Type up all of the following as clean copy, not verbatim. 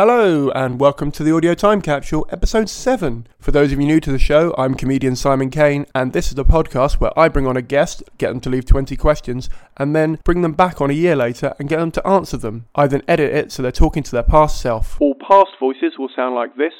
Hello and welcome to the Audio Time Capsule, episode 7. For those of you new to the show, I'm comedian Simon Kane, and this is the podcast where I bring on a guest, get them to leave 20 questions, and then bring them back on a year later and get them to answer them. I then edit it so they're talking to their past self. All past voices will sound like this.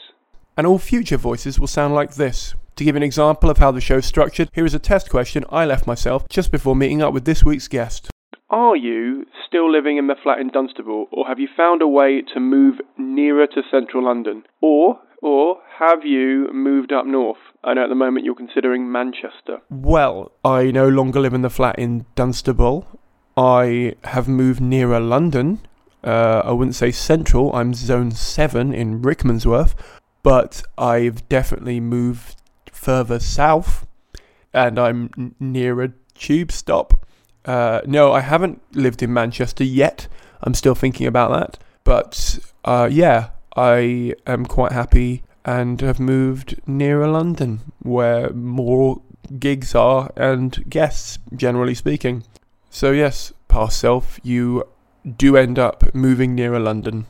And all future voices will sound like this. To give an example of how the show's structured, here is a test question I left myself just before meeting up with this week's guest. Are you still living in the flat in Dunstable, or have you found a way to move nearer to central London? Or have you moved up north? I know at the moment you're considering Manchester. Well, I no longer live in the flat in Dunstable. I have moved nearer London. I wouldn't say central, I'm zone 7 in Rickmansworth, but I've definitely moved further south, and I'm nearer tube stop. No, I haven't lived in Manchester yet. I'm still thinking about that. But yeah, I am quite happy and have moved nearer London, where more gigs are and guests, generally speaking. So yes, past self, you do end up moving nearer London.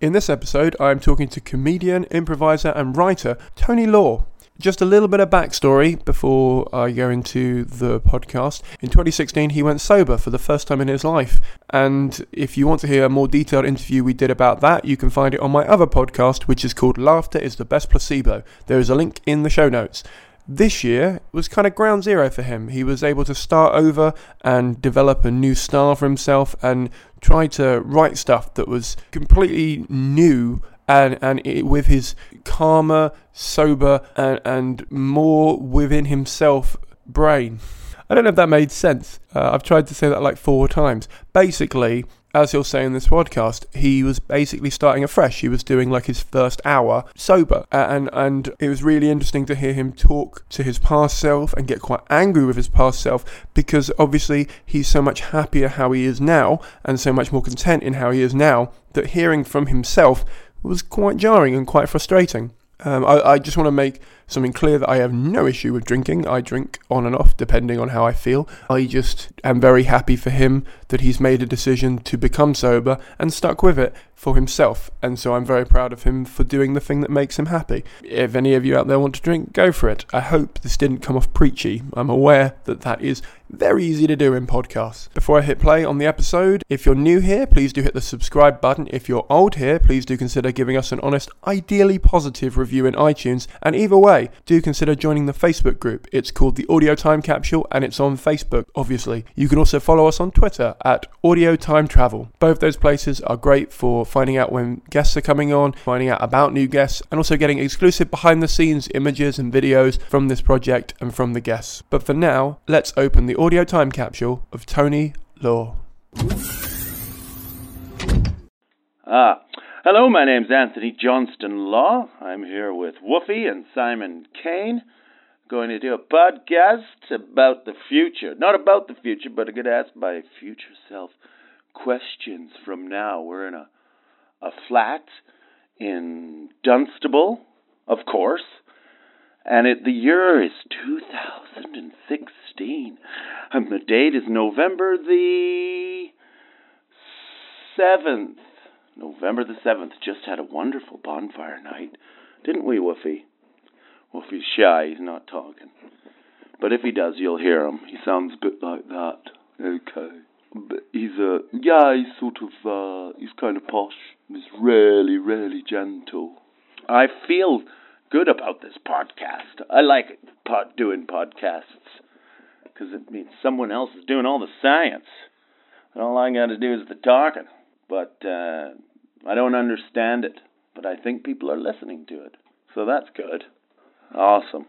In this episode, I'm talking to comedian, improviser and writer Tony Law. Just a little bit of backstory before I go into the podcast. In 2016, he went sober for the first time in his life. And if you want to hear a more detailed interview we did about that, you can find it on my other podcast, which is called Laughter is the Best Placebo. There is a link in the show notes. This year was kind of ground zero for him. He was able to start over and develop a new style for himself and try to write stuff that was completely new. And with his calmer, sober, and more within himself brain. I don't know if that made sense. I've tried to say that like 4 times. Basically, as he'll say in this podcast, he was basically starting afresh. He was doing like his first hour sober. And it was really interesting to hear him talk to his past self and get quite angry with his past self, because obviously he's so much happier how he is now and so much more content in how he is now that hearing from himself was quite jarring and quite frustrating. I just want to make something clear that I have no issue with drinking. I drink on and off depending on how I feel. I just am very happy for him that he's made a decision to become sober and stuck with it for himself. And so I'm very proud of him for doing the thing that makes him happy. If any of you out there want to drink, go for it. I hope this didn't come off preachy. I'm aware that is very easy to do in podcasts. Before I hit play on the episode, if you're new here, please do hit the subscribe button. If you're old here, please do consider giving us an honest, ideally positive review in iTunes. And either way, do consider joining the Facebook group. It's called the Audio Time Capsule and it's on Facebook, obviously. You can also follow us on Twitter at Audio Time Travel. Both those places are great for finding out when guests are coming on, finding out about new guests, and also getting exclusive behind the scenes images and videos from this project and from the guests. But for now, let's open the Audio Time Capsule of Tony Law. Hello, my name's Anthony Johnston Law. I'm here with Woofie and Simon Kane, going to do a podcast about the future. Not about the future, but I get asked by future self questions from now. We're in a flat in Dunstable, of course, and the year is 2016, and the date is November the 7th. November the 7th, just had a wonderful bonfire night, didn't we, Woofie? Woofie's shy, he's not talking. But if he does, you'll hear him. He sounds a bit like that. Okay. But he's kind of posh. He's really, really gentle. I feel good about this podcast. I like doing podcasts, because it means someone else is doing all the science, and all I got to do is the talking. But I don't understand it, but I think people are listening to it. So that's good. Awesome.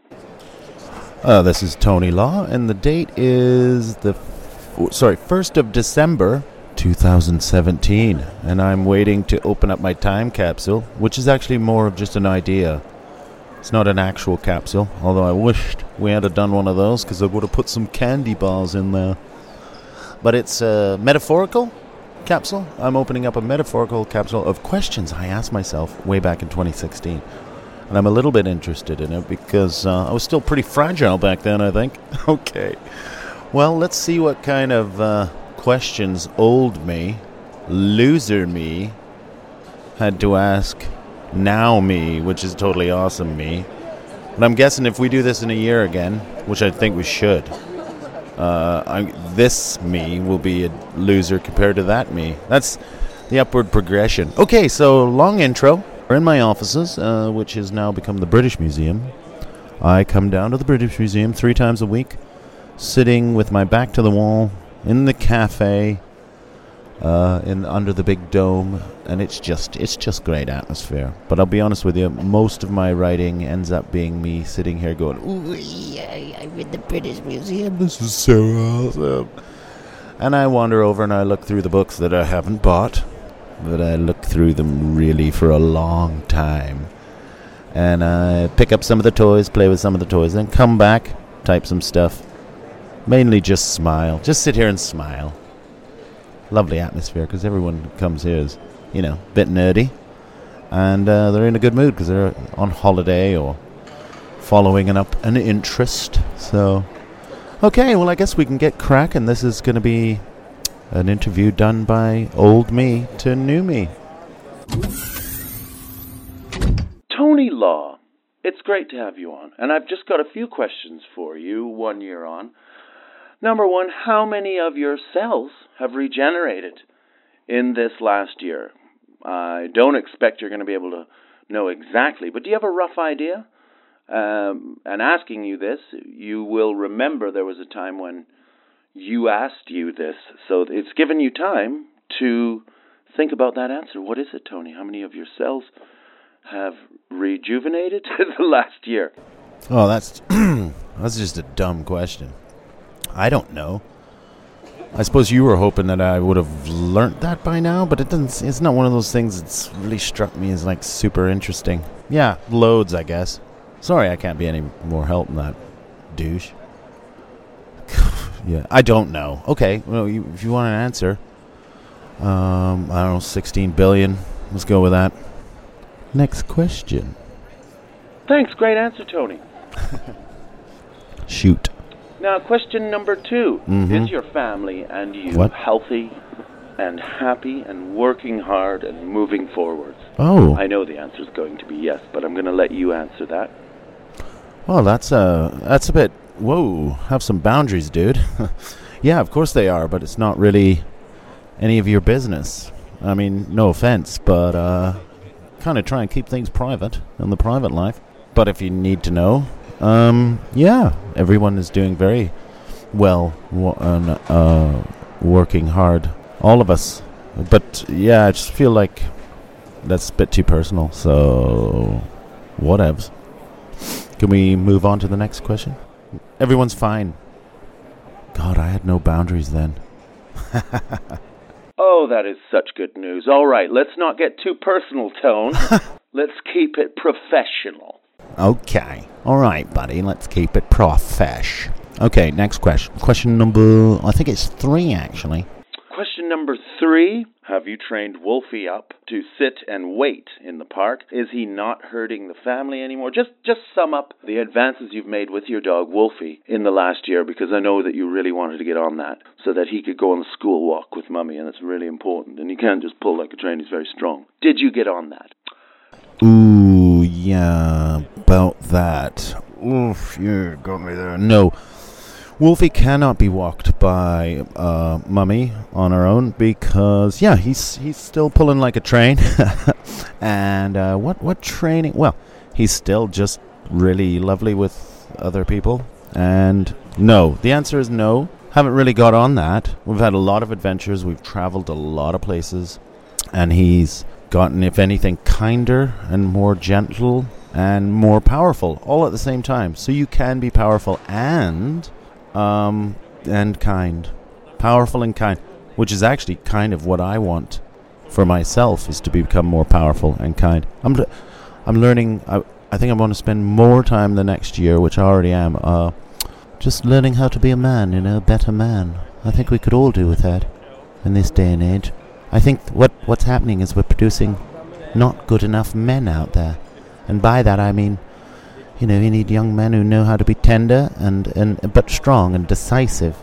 This is Tony Law, and the date is 1st of December, 2017. And I'm waiting to open up my time capsule, which is actually more of just an idea. It's not an actual capsule, although I wished we had done one of those, because I would have put some candy bars in there. But it's metaphorical capsule. I'm opening up a metaphorical capsule of questions I asked myself way back in 2016. And I'm a little bit interested in it because I was still pretty fragile back then, I think. Okay. Well, let's see what kind of questions old me, loser me, had to ask now me, which is totally awesome me. And I'm guessing if we do this in a year again, which I think we should, this me will be a loser compared to that me. That's the upward progression. Okay, so long intro. We're in my offices, which has now become the British Museum. I come down to the British Museum 3 times a week, sitting with my back to the wall in the cafe, under the big dome, and it's just great atmosphere. But I'll be honest with you, most of my writing ends up being me sitting here going, "Ooh, yeah, I'm in the British Museum. This is so awesome." And I wander over and I look through the books that I haven't bought. But I look through them really for a long time. And I pick up some of the toys, play with some of the toys, then come back, type some stuff. Mainly just smile. Just sit here and smile. Lovely atmosphere, because everyone who comes here is, a bit nerdy. And they're in a good mood, because they're on holiday or following up an interest. So, okay, well, I guess we can get cracking. This is going to be an interview done by old me to new me. Tony Law, it's great to have you on. And I've just got a few questions for you 1 year on. Number one, how many of your cells have regenerated in this last year? I don't expect you're going to be able to know exactly, but do you have a rough idea? And asking you this, you will remember there was a time when you asked you this, so it's given you time to think about that answer. What is it, Tony? How many of your cells have rejuvenated the last year? Oh, that's just a dumb question. I don't know. I suppose you were hoping that I would have learnt that by now, but it's not one of those things that's really struck me as, super interesting. Yeah, loads, I guess. Sorry I can't be any more help than that, douche. Yeah, I don't know. Okay, well, if you want an answer, I don't know, 16 billion. Let's go with that. Next question. Thanks, great answer, Tony. Shoot. Now, question number 2. Mm-hmm. Is your family and you healthy and happy and working hard and moving forwards? Oh. I know the answer is going to be yes, but I'm going to let you answer that. Well, that's a bit... Whoa, have some boundaries, dude. Yeah, of course they are, but it's not really any of your business. I mean, no offense, but kind of try and keep things private in the private life. But if you need to know, everyone is doing very well and working hard, all of us. But yeah, I just feel like that's a bit too personal, so whatevs. Can we move on to the next question? Everyone's fine. God, I had no boundaries then. Oh, that is such good news. All right, let's not get too personal, Tone. Let's keep it professional. Okay. All right, buddy, let's keep it profesh. Okay, next question. Question number, I think it's 3, actually. Question number 3, have you trained Woofie up to sit and wait in the park? Is he not hurting the family anymore? Just sum up the advances you've made with your dog Woofie in the last year, because I know that you really wanted to get on that so that he could go on the school walk with Mummy, and it's really important. And you can't just pull like a train, he's very strong. Did you get on that? Ooh, yeah, about that. Oof, you got me there. No. Woofie cannot be walked by Mummy on her own because, yeah, he's still pulling like a train. And what training? Well, he's still just really lovely with other people. And no, the answer is no. Haven't really got on that. We've had a lot of adventures. We've traveled a lot of places. And he's gotten, if anything, kinder and more gentle and more powerful all at the same time. So you can be powerful and kind. Powerful and kind, which is actually kind of what I want for myself, is to become more powerful and kind. I'm learning, I think I'm going to spend more time the next year, which I already am, just learning how to be a man, a better man. I think we could all do with that in this day and age. I think what's happening is we're producing not good enough men out there. And by that I mean, you need young men who know how to be tender and but strong and decisive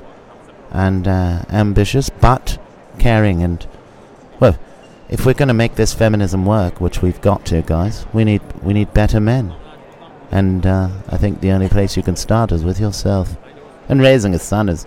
and ambitious but caring. And, well, if we're going to make this feminism work, which we've got to, guys, we need better men. And I think the only place you can start is with yourself. And raising a son is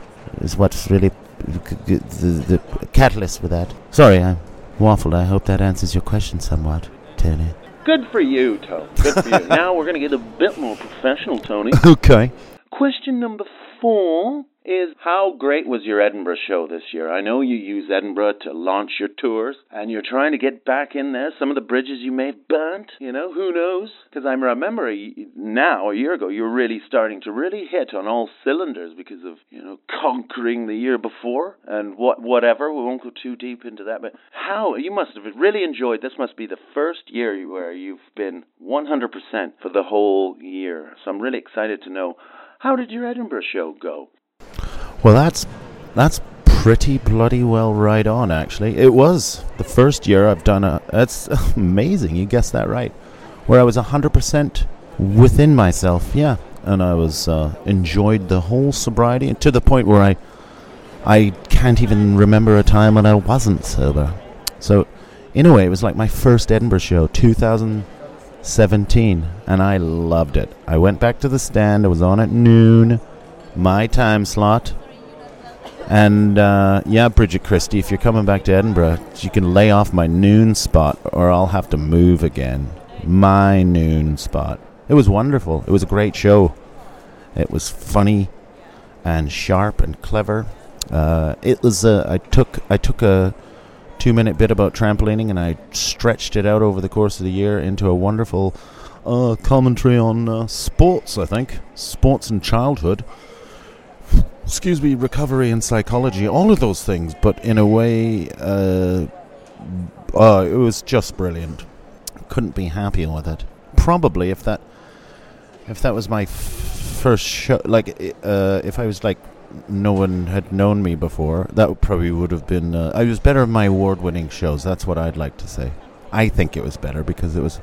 what's really the catalyst for that. Sorry, I waffled. I hope that answers your question somewhat, Tony. Good for you, Tony. Good for you. Now we're going to get a bit more professional, Tony. Okay. Question number 4 is, how great was your Edinburgh show this year? I know you use Edinburgh to launch your tours, and you're trying to get back in there. Some of the bridges you may have burnt, who knows? Because I remember a year ago, you were really starting to really hit on all cylinders because of, conquering the year before and whatever. We won't go too deep into that, but how? You must have really enjoyed, this must be the first year where you've been 100% for the whole year. So I'm really excited to know, how did your Edinburgh show go? Well, that's pretty bloody well right on, actually. It was the first year I've done that's amazing, you guessed that right, where I was 100% within myself, yeah. And I was enjoyed the whole sobriety, to the point where I can't even remember a time when I wasn't sober. So, in a way, it was like my first Edinburgh show, 2017, and I loved it. I went back to the stand, I was on at noon, my time slot. And, Bridget Christie, if you're coming back to Edinburgh, you can lay off my noon spot or I'll have to move again. My noon spot. It was wonderful. It was a great show. It was funny and sharp and clever. It was, I took a 2-minute bit about trampolining and I stretched it out over the course of the year into a wonderful commentary on sports, I think. Sports and childhood. Excuse me, recovery and psychology, all of those things, but in a way, it was just brilliant. Couldn't be happier with it. Probably if that was my first show, if I was like, no one had known me before, that probably would have been, I was better at my award-winning shows, that's what I'd like to say. I think it was better because it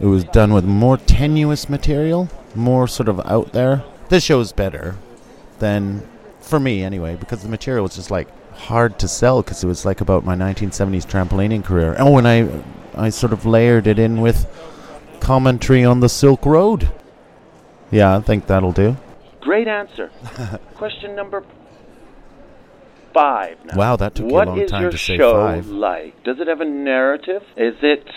was done with more tenuous material, more sort of out there. This show is better. Then, for me anyway, because the material was just like hard to sell because it was like about my 1970s trampolining career. Oh, and I sort of layered it in with commentary on the Silk Road. Yeah, I think that'll do. Great answer. Question number 5 now. Wow, that took you a long time to say 5. What is your show like? Does it have a narrative? Is it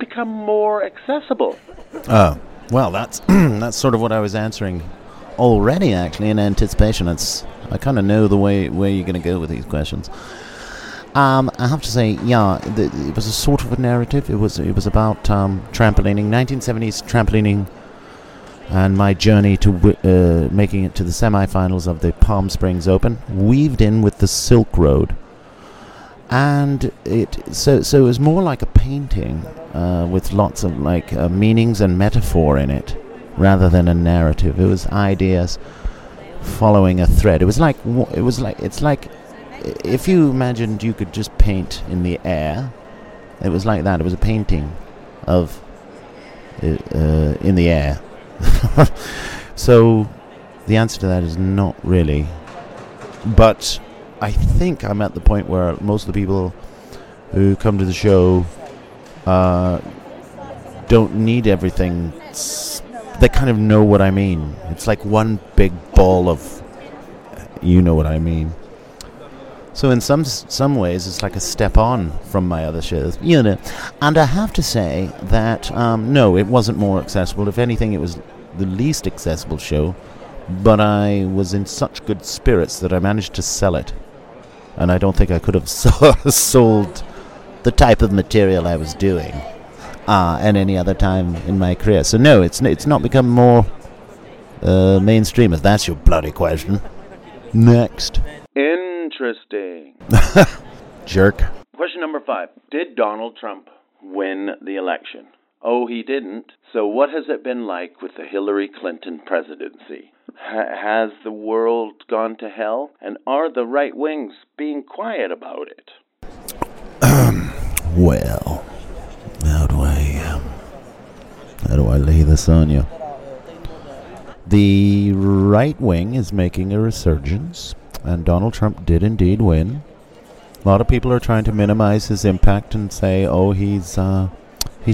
become more accessible? Well, that's sort of what I was answering already, actually, in anticipation. I kind of know the way where you're going to go with these questions. I have to say, yeah, it was a sort of a narrative. It was about trampolining, 1970s trampolining, and my journey to making it to the semi-finals of the Palm Springs Open, weaved in with the Silk Road, and so it was more like a painting with lots of like meanings and metaphor in it, rather than a narrative. It was ideas following a thread. It was like if you imagined you could just paint in the air, it was like that. It was a painting of in the air. So the answer to that is not really. But I think I'm at the point where most of the people who come to the show don't need everything. They kind of know what I mean. It's like one big ball of, you know what I mean. So in some ways, it's like a step on from my other shows, you know. And I have to say that no, it wasn't more accessible. If anything, it was the least accessible show. But I was in such good spirits that I managed to sell it. And I don't think I could have sold the type of material I was doing at any other time in my career. So no, it's not become more mainstream, if that's your bloody question. Next. Interesting. Jerk. Question number 5. Did Donald Trump win the election? Oh, he didn't. So what has it been like with the Hillary Clinton presidency? Has the world gone to hell? And are the right wings being quiet about it? Well, how do I lay this on you? The right wing is making a resurgence, and Donald Trump did indeed win. A lot of people are trying to minimize his impact and say, oh, he's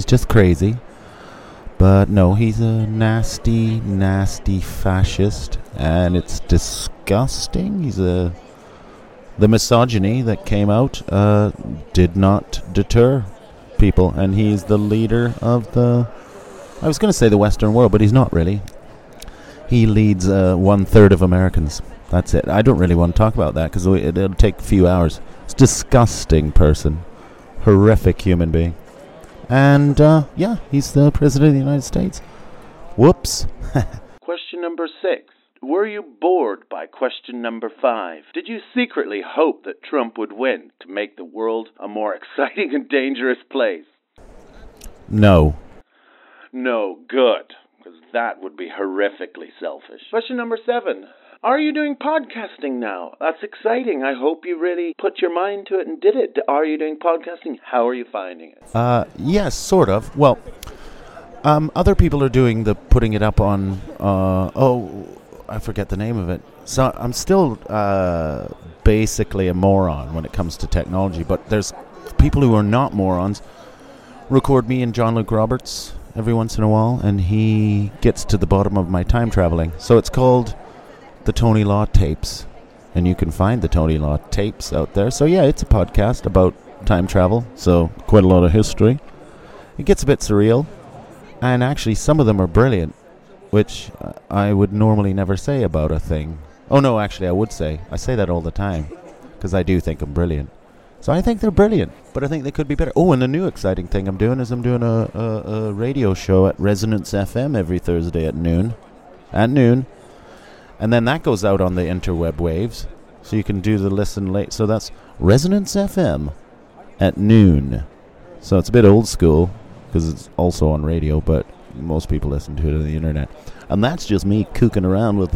just crazy. But no, he's a nasty, nasty fascist, and it's disgusting. The misogyny that came out did not deter people, and he's the leader of I was going to say the Western world, but he's not really. He leads 1/3 of Americans. That's it. I don't really want to talk about that because it'll take a few hours. It's a disgusting person. Horrific human being. And, yeah, he's the President of the United States. Whoops. Question number 6. Were you bored by question number 5? Did you secretly hope that Trump would win to make the world a more exciting and dangerous place? No. No, good. Because that would be horrifically selfish. Question number 7. Are you doing podcasting now? That's exciting. I hope you really put your mind to it and did it. Are you doing podcasting? How are you finding it? Yes, sort of. Well, other people are doing putting it up on, I forget the name of it. So I'm still basically a moron when it comes to technology, but there's people who are not morons record me and John Luke Roberts every once in a while, and he gets to the bottom of my time traveling. So it's called The Tony Law Tapes, and you can find The Tony Law Tapes out there. So yeah, it's a podcast about time travel, so quite a lot of history. It gets a bit surreal, and actually some of them are brilliant, which I would normally never say about a thing. Oh no, actually I say that all the time, because I do think I'm brilliant. So I think they're brilliant, but I think they could be better. Oh, and the new exciting thing I'm doing is I'm doing a radio show at Resonance FM every Thursday at noon. And then that goes out on the interweb waves, so you can do the listen late. So that's Resonance FM at noon. So it's a bit old school, because it's also on radio, but most people listen to it on the internet. And that's just me kooking around with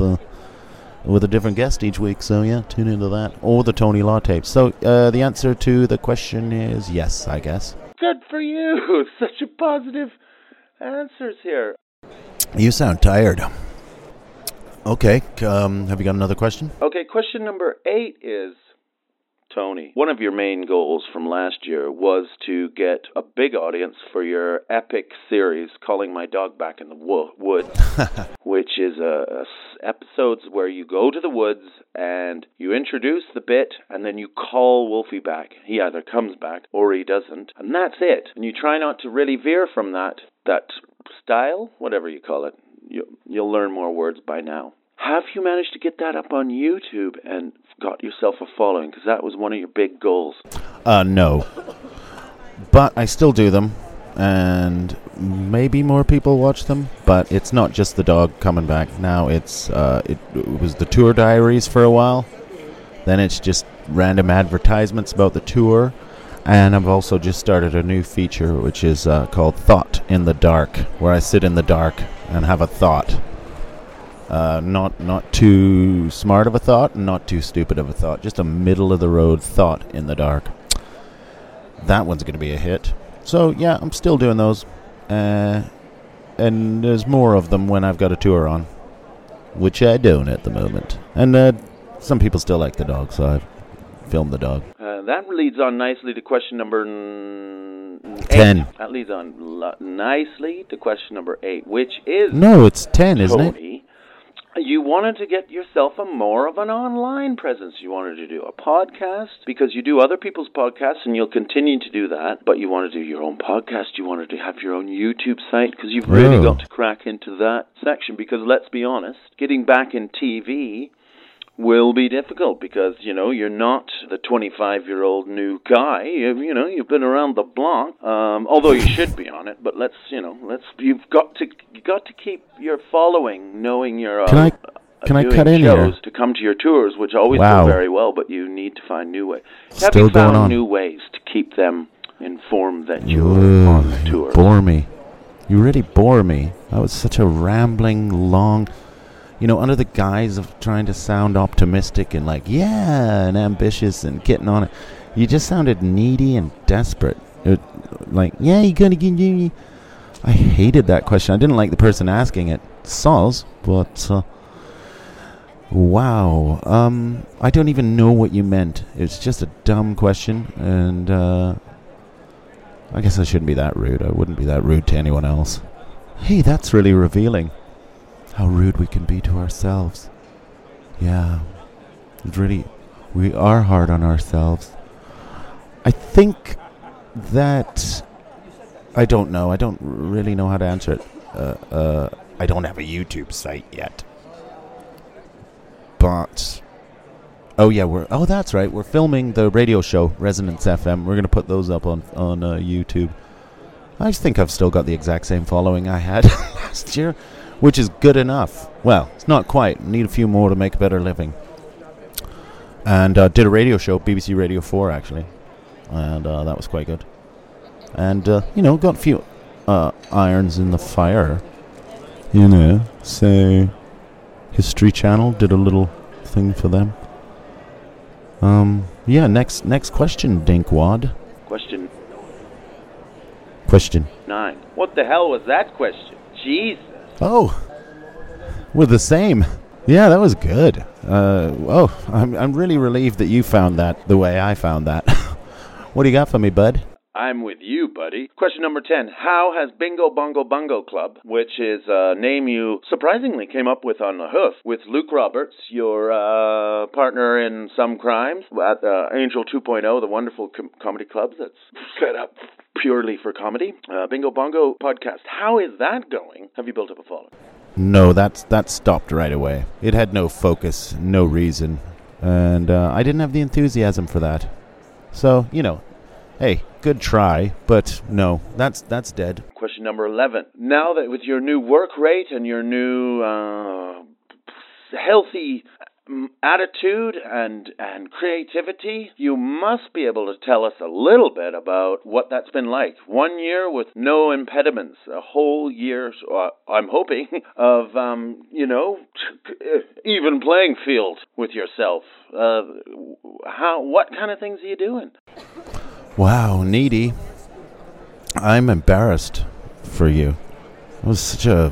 a different guest each week. So yeah, tune into that, or the Tony Law Tapes. So the answer to the question is yes, I guess. Good for you! Such a positive answers here. You sound tired. Okay, have you got another question? Okay, question number 8 is, Tony, one of your main goals from last year was to get a big audience for your epic series, Calling My Dog Back in the Woods, which is episodes where you go to the woods and you introduce the bit and then you call Woofie back. He either comes back or he doesn't, and that's it. And you try not to really veer from that style, whatever you call it. You'll learn more words by now. Have you managed to get that up on YouTube and got yourself a following? Because that was one of your big goals. No. But I still do them. And maybe more people watch them. But it's not just the dog coming back. Now it's it was the tour diaries for a while. Then it's just random advertisements about the tour. And I've also just started a new feature, which is called Thought in the Dark, where I sit in the dark and have a thought. Not too smart of a thought, not too stupid of a thought. Just a middle-of-the-road thought in the dark. That one's going to be a hit. So, yeah, I'm still doing those. And there's more of them when I've got a tour on, which I don't at the moment. And some people still like the dog, so I've filmed the dog. That leads on nicely to question number 10. That leads on nicely to question number 8, which is... No, it's 10, isn't it? Tony, you wanted to get yourself a more of an online presence. You wanted to do a podcast because you do other people's podcasts and you'll continue to do that. But you want to do your own podcast. You wanted to have your own YouTube site because you've really got to crack into that section because, let's be honest, getting back in TV will be difficult because, you know, you're not the 25-year-old new guy. You know, you've been around the block, although you should be on it, but you've got to keep your following, knowing your doing cut in shows here? To come to your tours, which always do very well, but you need to find new ways. Have you found new ways to keep them informed that you're on the tour? You really bore me. That was such a rambling, long... You know, under the guise of trying to sound optimistic and and ambitious and getting on it, you just sounded needy and desperate. You're going to get you. I hated that question. I didn't like the person asking it, Soz, but, wow. I don't even know what you meant. It's just a dumb question, and I guess I shouldn't be that rude. I wouldn't be that rude to anyone else. Hey, that's really revealing. How rude we can be to ourselves. Yeah. Really, we are hard on ourselves. I think that... I don't know. I don't really know how to answer it. I don't have a YouTube site yet. But... Oh, yeah, that's right. We're filming the radio show, Resonance FM. We're going to put those up on YouTube. I think I've still got the exact same following I had last year. Which is good enough. Well, it's not quite. Need a few more to make a better living. And did a radio show, BBC Radio 4, actually. And that was quite good. And, got a few irons in the fire. You know, so History Channel did a little thing for them. Next question, Dinkwad. Question 9. What the hell was that question? Jesus. Oh, we're the same. Yeah, that was good. I'm really relieved that you found that the way I found that. What do you got for me, bud? I'm with you, buddy. Question number 10. How has Bingo Bongo Bungo Club, which is a name you surprisingly came up with on the hoof, with Luke Roberts, your partner in some crimes, at Angel 2.0, the wonderful comedy club that's set up purely for comedy, Bingo Bongo podcast. How is that going? Have you built up a following? No, that stopped right away. It had no focus, no reason. And I didn't have the enthusiasm for that. So, hey... Good try, but no, that's dead. Question number 11. Now that with your new work rate and your new healthy attitude and creativity, you must be able to tell us a little bit about what that's been like. 1 year with no impediments, a whole year, I'm hoping, of, even playing field with yourself. What kind of things are you doing? Wow, needy. I'm embarrassed for you. It was such a...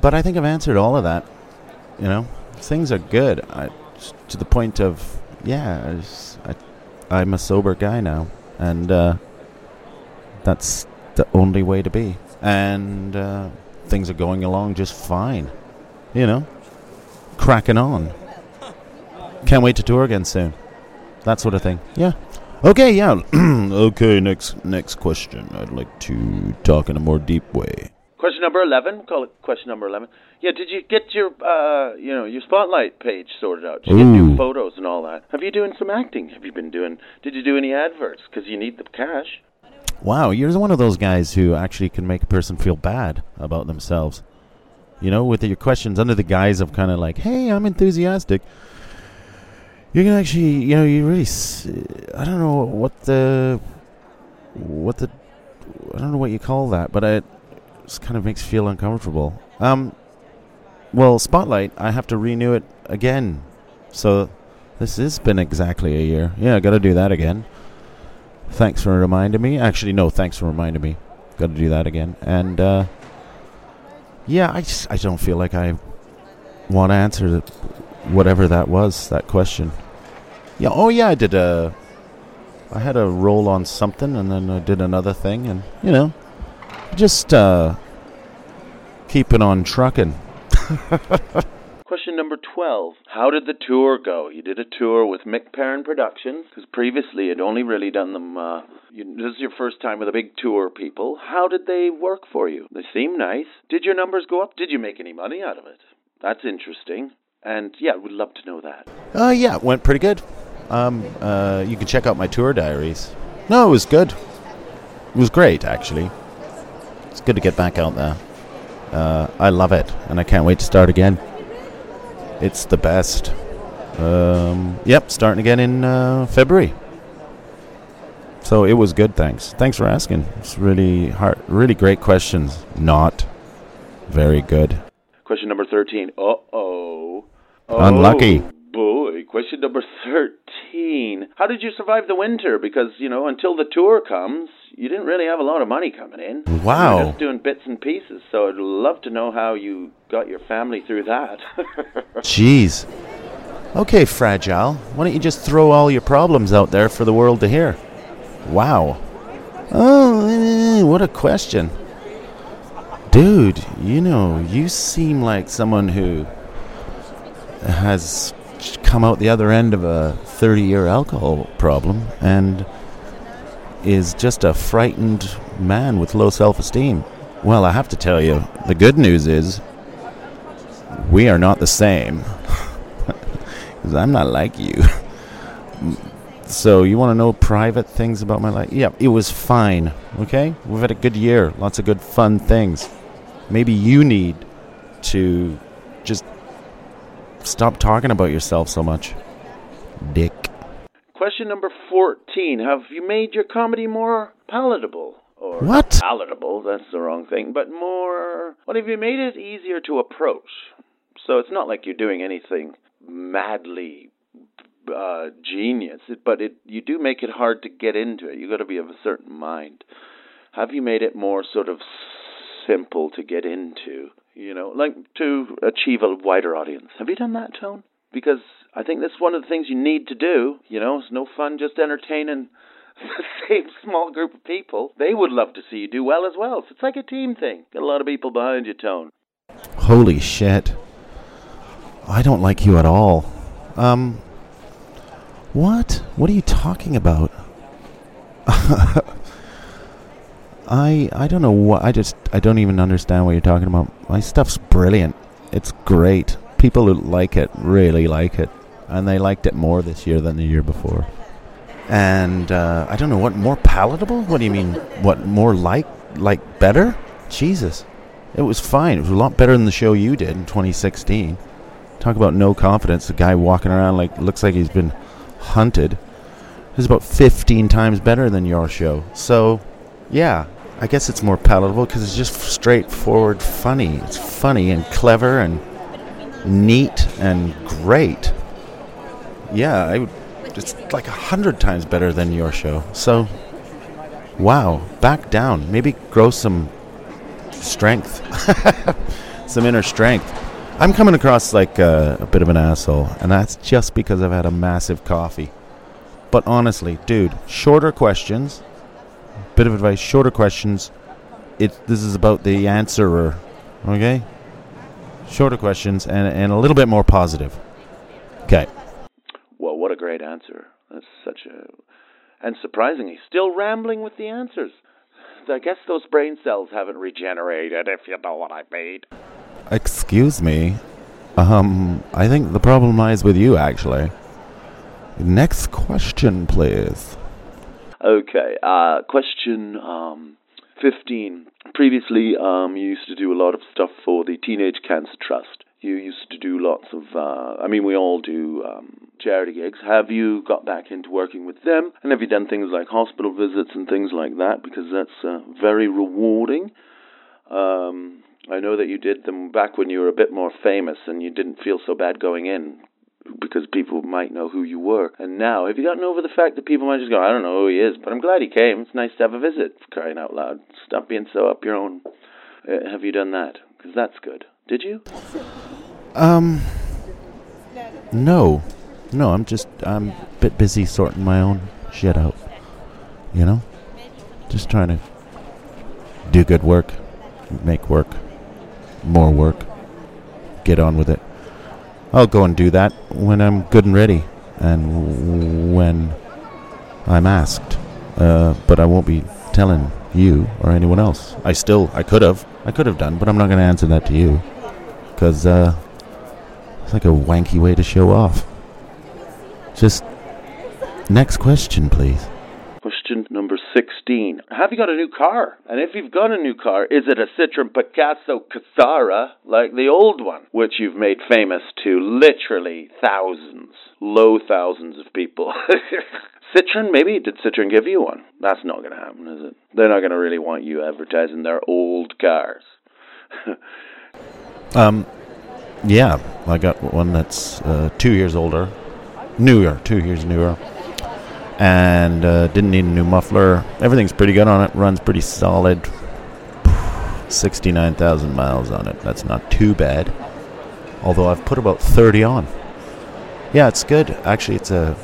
But I think I've answered all of that. You know, things are good to the point of, I'm a sober guy now. And that's the only way to be. And things are going along just fine. You know, cracking on. Can't wait to tour again soon. That sort of thing. Yeah. Okay, yeah. Okay, next question. I'd like to talk in a more deep way. Question number 11. Call it question number 11. Yeah, did you get your, your spotlight page sorted out? Did you get new photos and all that? Have you doing some acting? Have you been doing? Did you do any adverts? Because you need the cash. Wow, you're one of those guys who actually can make a person feel bad about themselves. You know, with your questions under the guise of kind of like, hey, I'm enthusiastic. You can actually, you know, you really, I don't know what the, I don't know what you call that, but it kind of makes you feel uncomfortable. Well, Spotlight, I have to renew it again. So this has been exactly a year. Yeah, I got to do that again. Thanks for reminding me. Actually, no, thanks for reminding me. Got to do that again. And, I don't feel like I want to answer whatever that was, that question. Yeah. Oh, yeah. I had a roll on something, and then I did another thing, and you know, just keeping on trucking. Question number 12: how did the tour go? You did a tour with Mick Perrin Productions, because previously you'd only really done them. This is your first time with a big tour, people. How did they work for you? They seem nice. Did your numbers go up? Did you make any money out of it? That's interesting. And yeah, we'd love to know that. It went pretty good. You can check out my tour diaries. No, it was good. It was great, actually. It's good to get back out there. I love it, and I can't wait to start again. It's the best. Starting again in February. So it was good, thanks. Thanks for asking. It's really hard, really great questions. Not very good. Question number 13. Uh-oh. Unlucky. Boy, question number 13. How did you survive the winter? Because, you know, until the tour comes, you didn't really have a lot of money coming in. Wow. You were just doing bits and pieces, so I'd love to know how you got your family through that. Jeez. Okay, Fragile. Why don't you just throw all your problems out there for the world to hear? Wow. Oh, what a question. Dude, you know, you seem like someone who has come out the other end of a 30-year alcohol problem and is just a frightened man with low self-esteem. Well, I have to tell you, the good news is we are not the same. 'Cause I'm not like you. So you want to know private things about my life? Yeah, it was fine, okay? We've had a good year, lots of good fun things. Maybe you need to just stop talking about yourself so much. Dick. Question number 14. Have you made your comedy more palatable? Or what? Palatable, that's the wrong thing, but more... Well, have you made it easier to approach? So it's not like you're doing anything madly genius, but you do make it hard to get into it. You've got to be of a certain mind. Have you made it more sort of simple to get into, you know, like to achieve a wider audience? Have you done that, Tone? Because I think that's one of the things you need to do, you know. It's no fun just entertaining the same small group of people. They would love to see you do well as well. So it's like a team thing. Got a lot of people behind you, Tone. Holy shit. I don't like you at all. What? What are you talking about? I don't know what, I don't even understand what you're talking about. My stuff's brilliant. It's great. People who like it really like it. And they liked it more this year than the year before. And I don't know, what, more palatable? What do you mean? What, more like better? Jesus. It was fine. It was a lot better than the show you did in 2016. Talk about no confidence. The guy walking around like looks like he's been hunted. It was about 15 times better than your show. So, yeah, I guess it's more palatable because it's just straightforward funny. It's funny and clever and neat and great. Yeah, it's like 100 times better than your show. So, wow, back down. Maybe grow some strength, some inner strength. I'm coming across like a bit of an asshole, and that's just because I've had a massive coffee. But honestly, dude, shorter questions, bit of advice, shorter questions. This is about the answerer, okay? Shorter questions and a little bit more positive. Okay. Well, what a great answer. That's and surprisingly, still rambling with the answers. I guess those brain cells haven't regenerated, if you know what I mean. Excuse me. I think the problem lies with you, actually. Next question, please. Okay, question 15. Previously, you used to do a lot of stuff for the Teenage Cancer Trust. You used to do lots of, we all do charity gigs. Have you got back into working with them? And have you done things like hospital visits and things like that? Because that's very rewarding. I know that you did them back when you were a bit more famous and you didn't feel so bad going in because people might know who you were. And now, have you gotten over the fact that people might just go, I don't know who he is, but I'm glad he came. It's nice to have a visit, for crying out loud. Stop being so up your own. Have you done that? Because that's good. Did you? No, I'm a bit busy sorting my own shit out, you know? Just trying to do good work, make work, more work, get on with it. I'll go and do that when I'm good and ready and when I'm asked, but I won't be telling you or anyone else. I could have done, but I'm not going to answer that to you. Because it's like a wanky way to show off. Just next question, please. Question number 16. Have you got a new car? And if you've got a new car, is it a Citroen Picasso Cassara like the old one, which you've made famous to literally thousands, low thousands of people? Citroen, maybe? Did Citroen give you one? That's not going to happen, is it? They're not going to really want you advertising their old cars. Yeah, I got one that's 2 years older. Newer, 2 years newer. And didn't need a new muffler. Everything's pretty good on it. Runs pretty solid. 69,000 miles on it. That's not too bad. Although I've put about 30 on. Yeah, it's good. Actually, it's a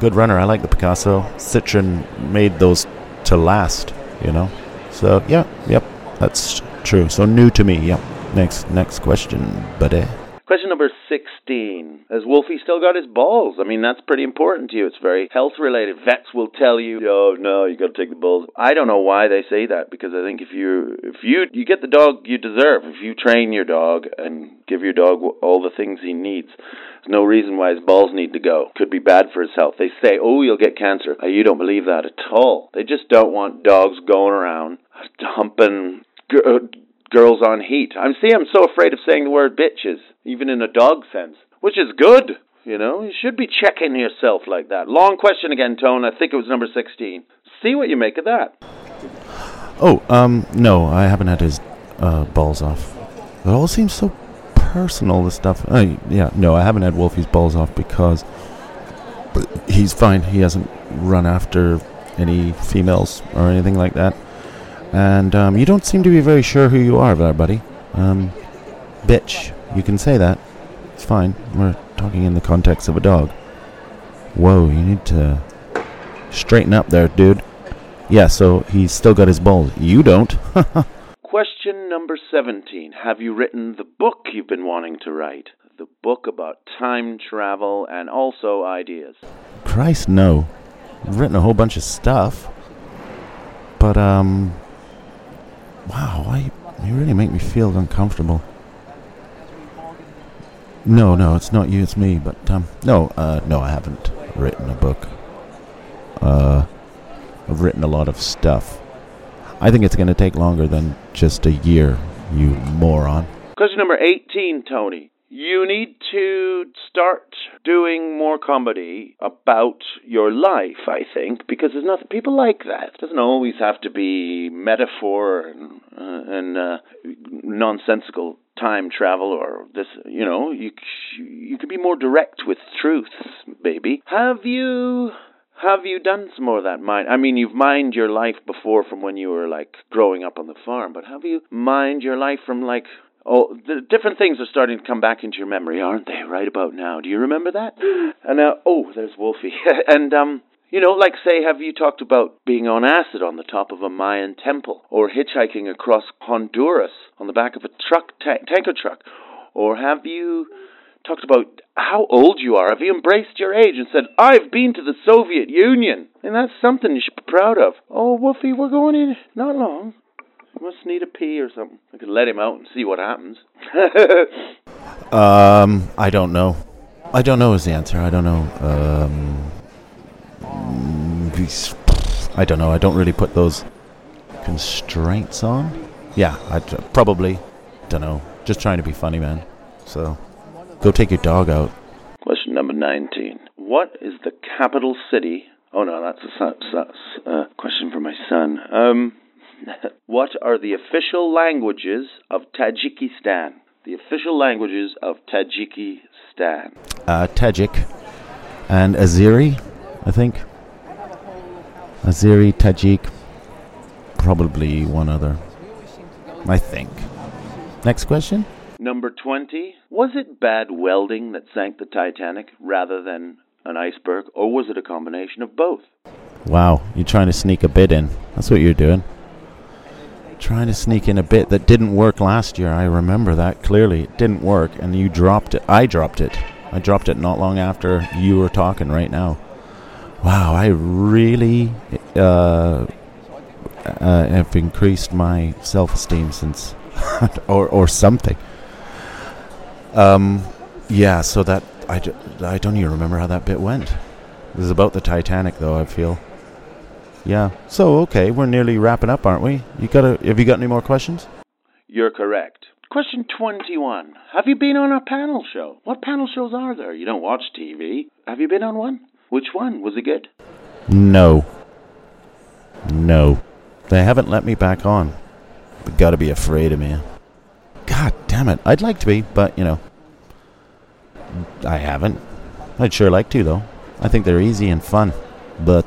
good runner. I like the Picasso. Citroen made those to last, you know. So, yeah, yep, that's true. So new to me, yeah. Next question, buddy. Question number 16. Has Woofie still got his balls? I mean, that's pretty important to you. It's very health-related. Vets will tell you, oh, no, you got to take the balls. I don't know why they say that, because I think if you get the dog you deserve, if you train your dog and give your dog all the things he needs, there's no reason why his balls need to go. Could be bad for his health. They say, oh, you'll get cancer. You don't believe that at all. They just don't want dogs going around humping girls on heat. I'm so afraid of saying the word bitches, even in a dog sense, which is good, you know. You should be checking yourself like that. Long question again, Tone. I think it was number 16. See what you make of that. Oh, no, I haven't had his balls off. It all seems so personal, this stuff. I haven't had Wolfie's balls off because he's fine. He hasn't run after any females or anything like that. And you don't seem to be very sure who you are there, buddy. Bitch. You can say that. It's fine. We're talking in the context of a dog. Whoa, you need to straighten up there, dude. Yeah, so he's still got his balls. You don't. Question number 17. Have you written the book you've been wanting to write? The book about time travel and also ideas. Christ, no. I've written a whole bunch of stuff. But, Wow, you really make me feel uncomfortable. No, it's not you, it's me, but, no, I haven't written a book. I've written a lot of stuff. I think it's going to take longer than just a year, you moron. Question number 18, Tony. You need to start doing more comedy about your life, I think, because there's nothing, people like that. It doesn't always have to be metaphor and nonsensical time travel or this, you know. You can be more direct with truth, baby. Have you done some more of that? I mean, you've mined your life before from when you were, like, growing up on the farm, but have you mined your life from, like... Oh, the different things are starting to come back into your memory, aren't they, right about now? Do you remember that? And, there's Woofie. And, say, have you talked about being on acid on the top of a Mayan temple? Or hitchhiking across Honduras on the back of a tanker truck? Or have you talked about how old you are? Have you embraced your age and said, I've been to the Soviet Union? And that's something you should be proud of. Oh, Woofie, we're going in not long. I must need a pee or something. I could let him out and see what happens. I don't know is the answer. I don't know. I don't know. I don't really put those constraints on. Yeah, I probably. Don't know. Just trying to be funny, man. So, go take your dog out. Question number 19. What is the capital city? Oh, no, that's a question for my son. What are the official languages of Tajikistan? The official languages of Tajikistan. Tajik and Azeri, I think. Azeri, Tajik, probably one other, I think. Next question. Number 20. Was it bad welding that sank the Titanic rather than an iceberg, or was it a combination of both? Wow, you're trying to sneak a bit in. That's what you're doing. Trying to sneak in a bit that didn't work last year. I remember that clearly. It didn't work, and you dropped it. I dropped it not long after you were talking right now. Wow, I really have increased my self-esteem since, or something. Yeah, so that, I don't even remember how that bit went. It was about the Titanic, though, I feel. Yeah. So, okay, we're nearly wrapping up, aren't we? Have you got any more questions? You're correct. Question 21. Have you been on a panel show? What panel shows are there? You don't watch TV. Have you been on one? Which one? Was it good? No. They haven't let me back on. They've got to be afraid of me. God damn it. I'd like to be, but, I haven't. I'd sure like to, though. I think they're easy and fun. But,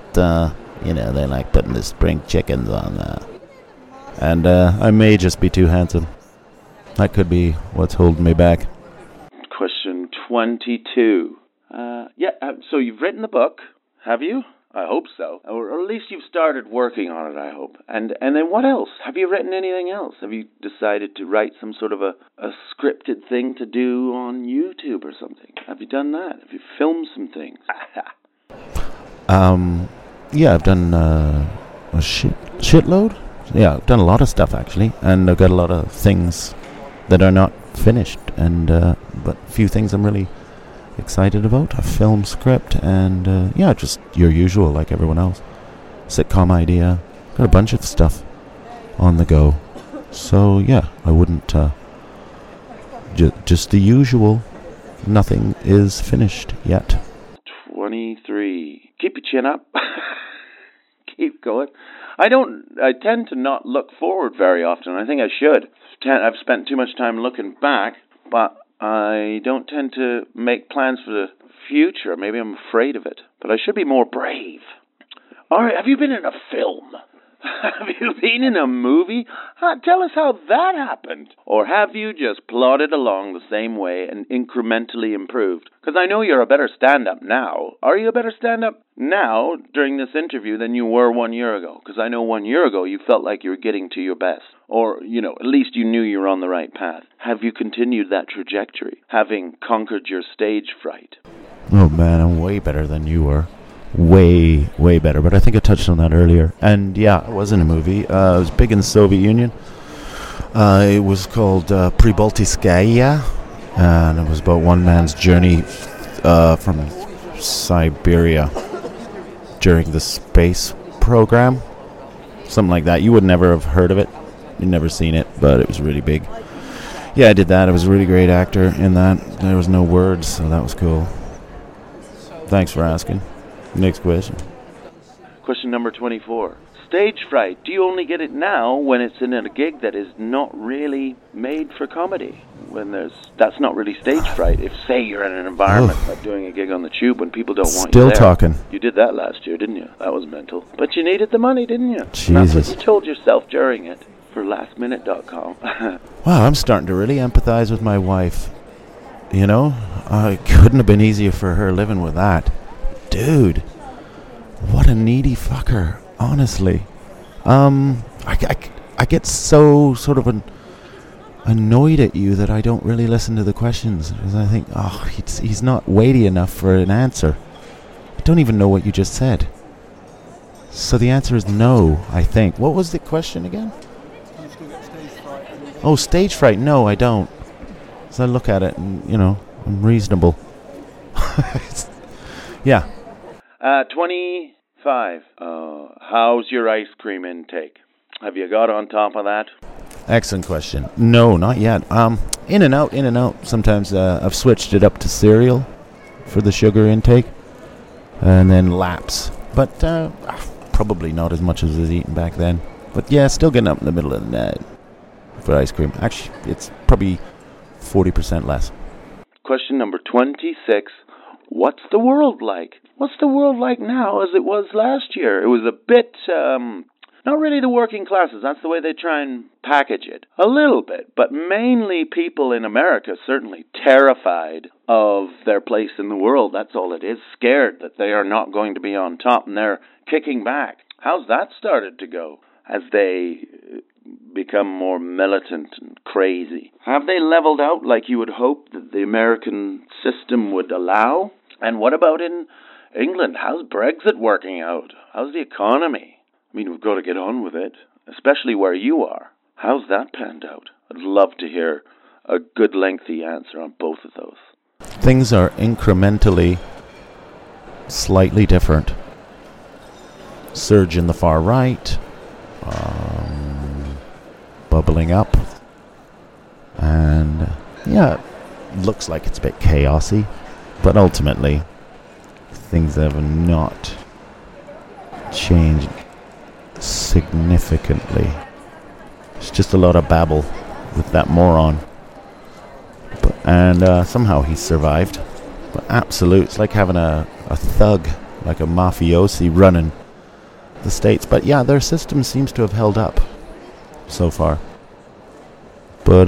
they like putting the spring chickens on there. And I may just be too handsome. That could be what's holding me back. Question 22. So you've written the book, have you? I hope so. Or at least you've started working on it, I hope. And then what else? Have you written anything else? Have you decided to write some sort of a scripted thing to do on YouTube or something? Have you done that? Have you filmed some things? Yeah, I've done a shitload. Yeah, I've done a lot of stuff, actually. And I've got a lot of things that are not finished. And but a few things I'm really excited about. A film script and, just your usual, like everyone else. Sitcom idea. Got a bunch of stuff on the go. So, yeah, I wouldn't... just the usual. Nothing is finished yet. 23. Keep your chin up. Keep going. I tend to not look forward very often. I think I should. I've spent too much time looking back, but I don't tend to make plans for the future. Maybe I'm afraid of it, but I should be more brave. All right, have you been in a film? Have you been in a movie? Tell us how that happened. Or have you just plodded along the same way and incrementally improved? Because I know you're a better stand-up now. Are you a better stand-up now during this interview than you were 1 year ago? Because I know 1 year ago you felt like you were getting to your best. Or, at least you knew you were on the right path. Have you continued that trajectory, having conquered your stage fright? Oh, man, I'm way better than you were. Way, way better. But I think I touched on that earlier. And yeah, it was in a movie. It was big in the Soviet Union. It was called Pre-Baltyskaya, and it was about one man's journey from Siberia during the space program, something like that. You would never have heard of it, you'd never seen it, but it was really big. Yeah, I did that. I was a really great actor in that. There was no words, so that was cool. Thanks for asking. Next question. Question number 24. Stage fright. Do you only get it now when it's in a gig that is not really made for comedy? When that's not really stage fright. If, say, you're in an environment like doing a gig on the Tube when people don't want you there. Still talking. You did that last year, didn't you? That was mental. But you needed the money, didn't you? Jesus. And that's what you told yourself during it for lastminute.com. Wow, I'm starting to really empathize with my wife. You know? It couldn't have been easier for her living with that. Dude. What a needy fucker. Honestly, I get so sort of annoyed at you that I don't really listen to the questions, because I think, oh, he's not weighty enough for an answer. I don't even know what you just said. So the answer is no, I think. What was the question again? Do you still get stage fright? Oh, stage fright. No, I don't. So I look at it and, you know, I'm reasonable. Yeah. 25. How's your ice cream intake? Have you got on top of that? Excellent question. No, not yet. In and out. Sometimes I've switched it up to cereal for the sugar intake, and then laps. But probably not as much as I was eating back then. But yeah, still getting up in the middle of the night for ice cream. Actually, it's probably 40% less. Question number 26. What's the world like? What's the world like now as it was last year? It was a bit, not really the working classes. That's the way they try and package it. A little bit, but mainly people in America certainly terrified of their place in the world. That's all it is. Scared that they are not going to be on top, and they're kicking back. How's that started to go as they become more militant and crazy? Have they leveled out like you would hope that the American system would allow? And what about in England? How's Brexit working out? How's the economy? I mean, we've got to get on with it, especially where you are. How's that panned out? I'd love to hear a good lengthy answer on both of those. Things are incrementally slightly different. Surge in the far right, bubbling up, and yeah, looks like it's a bit chaosy, but ultimately things have not changed significantly. It's just a lot of babble with that moron, and somehow he's survived. But absolute, it's like having a thug, like a mafiosi running the States. But yeah, their system seems to have held up so far, but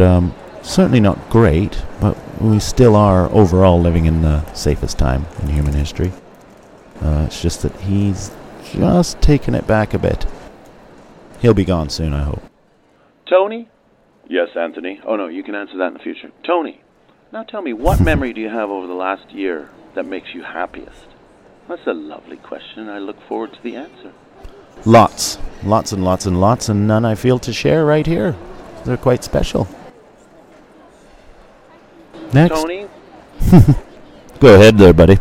certainly not great, but we still are overall living in the safest time in human history. It's just that he's just taken it back a bit. He'll be gone soon, I hope. Tony? Yes, Anthony. Oh no, you can answer that in the future. Tony, now tell me, what memory do you have over the last year that makes you happiest? That's a lovely question. I look forward to the answer. Lots and lots and lots, and none I feel to share right here. They're quite special. Next. Tony? Go ahead there, buddy.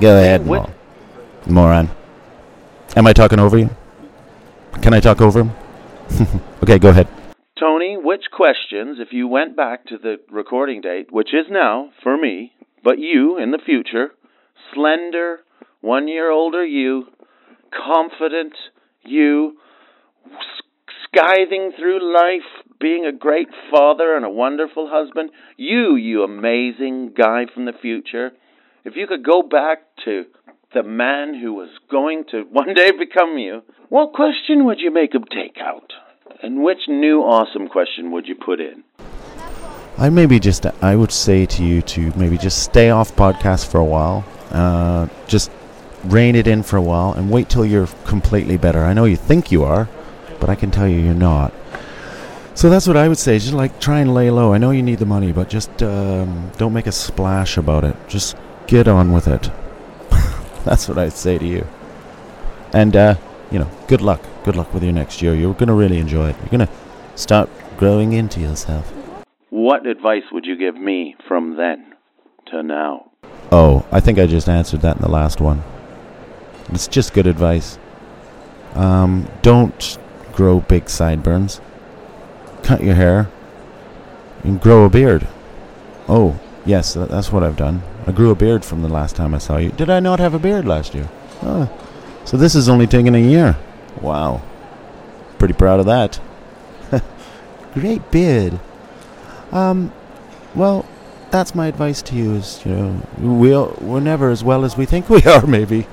Go ahead, moron. Am I talking over you? Can I talk over him? Okay, go ahead. Tony, which questions, if you went back to the recording date, which is now for me, but you in the future, slender, 1 year older you, confident you, scything through life, being a great father and a wonderful husband. You amazing guy from the future. If you could go back to the man who was going to one day become you, what question would you make him take out? And which new awesome question would you put in? I would say to you to maybe just stay off podcasts for a while. Just rein it in for a while and wait till you're completely better. I know you think you are, but I can tell you you're not. So that's what I would say. Just like try and lay low. I know you need the money, but just don't make a splash about it. Just get on with it. That's what I'd say to you. And, you know, good luck. Good luck with your next year. You're going to really enjoy it. You're going to Start growing into yourself. What advice would you give me from then to now? Oh, I think I just answered that in the last one. It's just good advice. Don't grow big sideburns. Cut your hair and grow a beard. Oh, yes, that's what I've done. I grew a beard from the last time I saw you. Did I not have a beard last year? Oh, so this has only taken a year. Wow. Pretty proud of that. Great beard. Well, that's my advice to you is, you know, we're never as well as we think we are, maybe.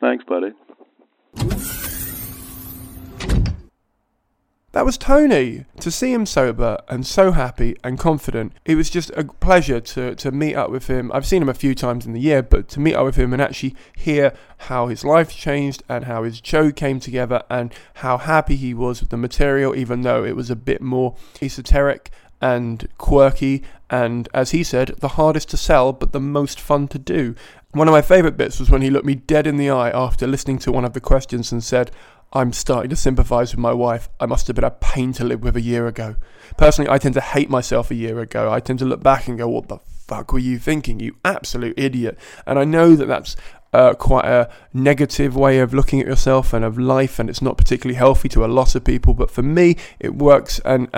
Thanks, buddy. That was Tony. To see him sober and so happy and confident, it was just a pleasure to meet up with him. I've seen him a few times in the year, but to meet up with him and actually hear how his life changed and how his show came together and how happy he was with the material, even though it was a bit more esoteric and quirky and, as he said, the hardest to sell but the most fun to do. One of my favourite bits was when he looked me dead in the eye after listening to one of the questions and said, "I'm starting to sympathise with my wife. I must have been a pain to live with a year ago. Personally, I tend to hate myself a year ago. I tend to look back and go, what the fuck were you thinking, you absolute idiot?" And I know that that's quite a negative way of looking at yourself and of life, and it's not particularly healthy to a lot of people. But for me, it works, and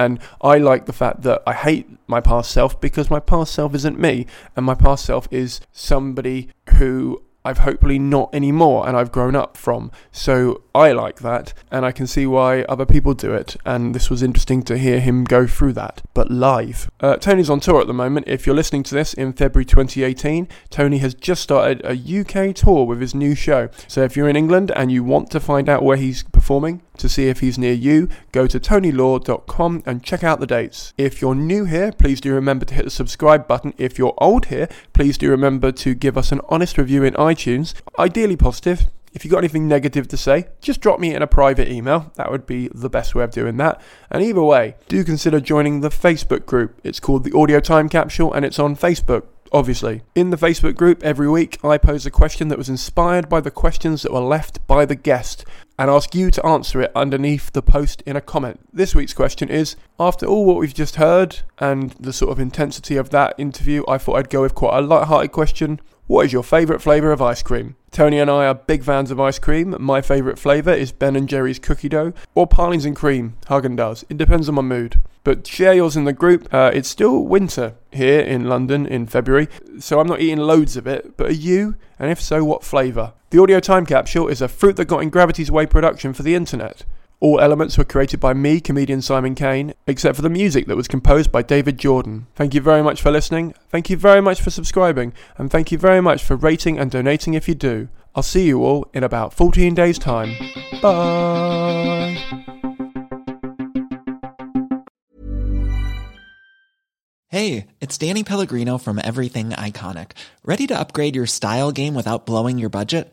I like the fact that I hate my past self because my past self isn't me, and my past self is somebody who I've hopefully not anymore and I've grown up from. So I like that, and I can see why other people do it, and this was interesting to hear him go through that, but live. Tony's on tour at the moment. If you're listening to this in February 2018, Tony has just started a UK tour with his new show. So if you're in England and you want to find out where he's performing to see if he's near you, go to tonylaw.com and check out the dates. If you're new here, please do remember to hit the subscribe button. If you're old here, please do remember to give us an honest review in iTunes, ideally positive. If you've got anything negative to say, just drop me in a private email. That would be the best way of doing that. And either way, do consider joining the Facebook group. It's called the Audio Time Capsule, and it's on Facebook. Obviously. In the Facebook group every week, I pose a question that was inspired by the questions that were left by the guest and ask you to answer it underneath the post in a comment. This week's question is, after all what we've just heard and the sort of intensity of that interview, I thought I'd go with quite a light-hearted question. What is your favourite flavour of ice cream? Tony and I are big fans of ice cream. My favourite flavour is Ben & Jerry's cookie dough or Parlings and Cream, Häagen-Dazs. It depends on my mood. But share yours in the group. It's still winter here in London in February, so I'm not eating loads of it, but are you? And if so, what flavour? The Audio Time Capsule is a Fruit That Got in Gravity's Way production for the internet. All elements were created by me, comedian Simon Kane, except for the music that was composed by David Jordan. Thank you very much for listening, thank you very much for subscribing, and thank you very much for rating and donating if you do. I'll see you all in about 14 days' time. Bye! Hey, it's Danny Pellegrino from Everything Iconic. Ready to upgrade your style game without blowing your budget?